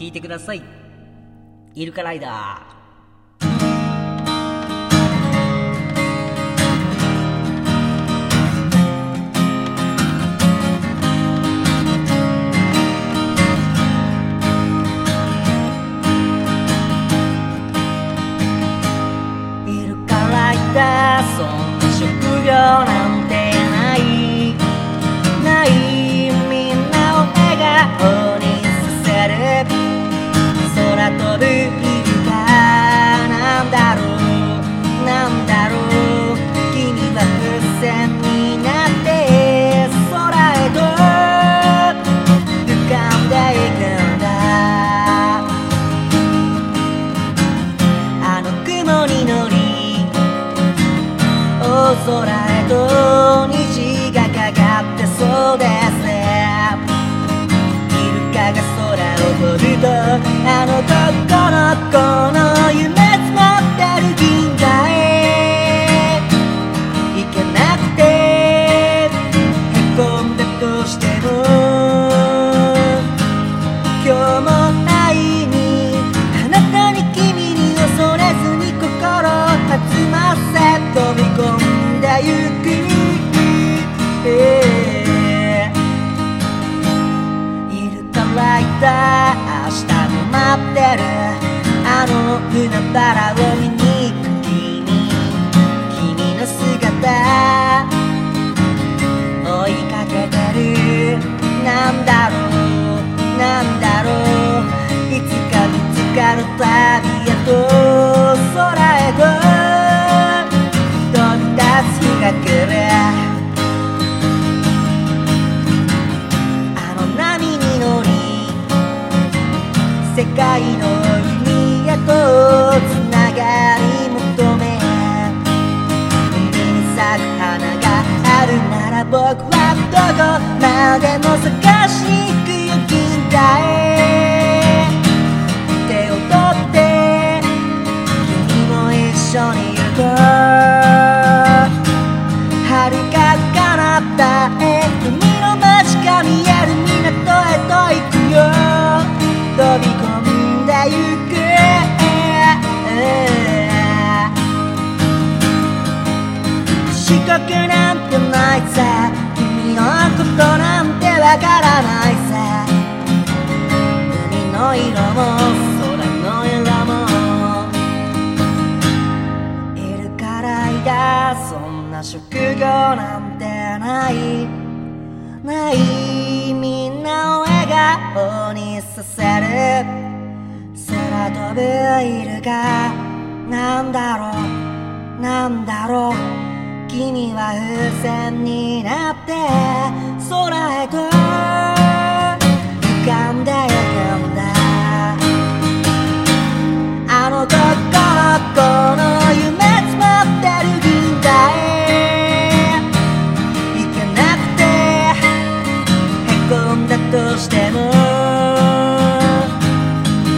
聞いてください。イルカライダー。そんな職業なんてないみんなを笑顔にさせる空飛ぶイルカなんだろう君は風船になって空へと浮かんでいくんだ。あの雲に乗り空へと虹がかかってそうですね。イルカが空を飛ぶとあのとこの夢詰まってる銀河へ行けなくてへこんだとしても今日も愛にあなたに君に恐れずに心弾ませ飛び込むゆく、イルカライダー明日も待ってるあの海原を見に行く君の姿追いかけてる。なんだろういつか見つかる旅へと空へとあの波に乗り世界の海へとつながり求め海に咲く花があるなら僕はどこまでも探しに行くよ銀河へ手を取って君も一緒に行こうなんてないさ君のことなんてわからないさ海の色も空の色もイルカライダーそんな職業なんてないみんなを笑顔にさせる空飛ぶイルカなんだろう君は風船になって空へと浮かんでいくんだ。あのこの夢詰まってる銀河へ行けなくてへこんだとしても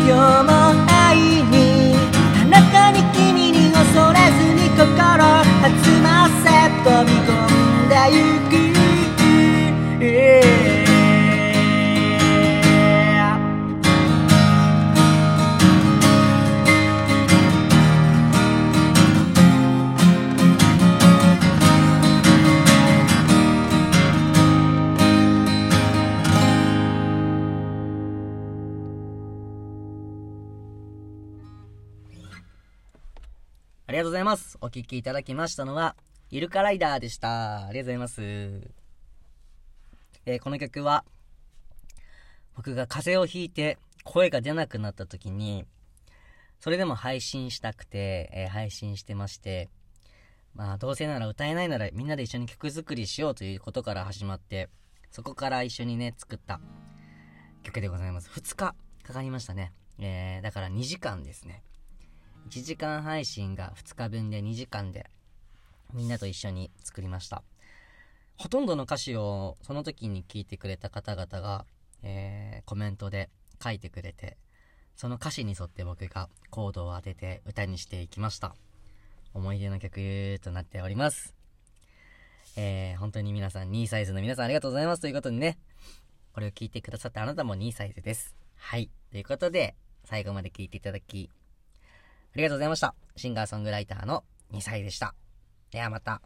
今日も愛にあなたに君に恐れずに心弾ま飛び込んでゆくありがとうございます。お聞きいただきましたのはイルカライダーでした。ありがとうございます。この曲は僕が風邪をひいて声が出なくなった時にそれでも配信したくて、配信してまして、まあどうせなら歌えないならみんなで一緒に曲作りしようということから始まって、そこから一緒にね作った曲でございます。2日かかりましたね。だから2時間ですね。1時間配信が2日分で2時間でみんなと一緒に作りました。ほとんどの歌詞をその時に聞いてくれた方々が、コメントで書いてくれて、その歌詞に沿って僕がコードを当てて歌にしていきました。思い出の曲となっております。本当に皆さん、2サイズの皆さんありがとうございますということでね、これを聞いてくださったあなたも2サイズです。はい。ということで、最後まで聞いていただき、ありがとうございました。シンガーソングライターの2歳でした。ではまた。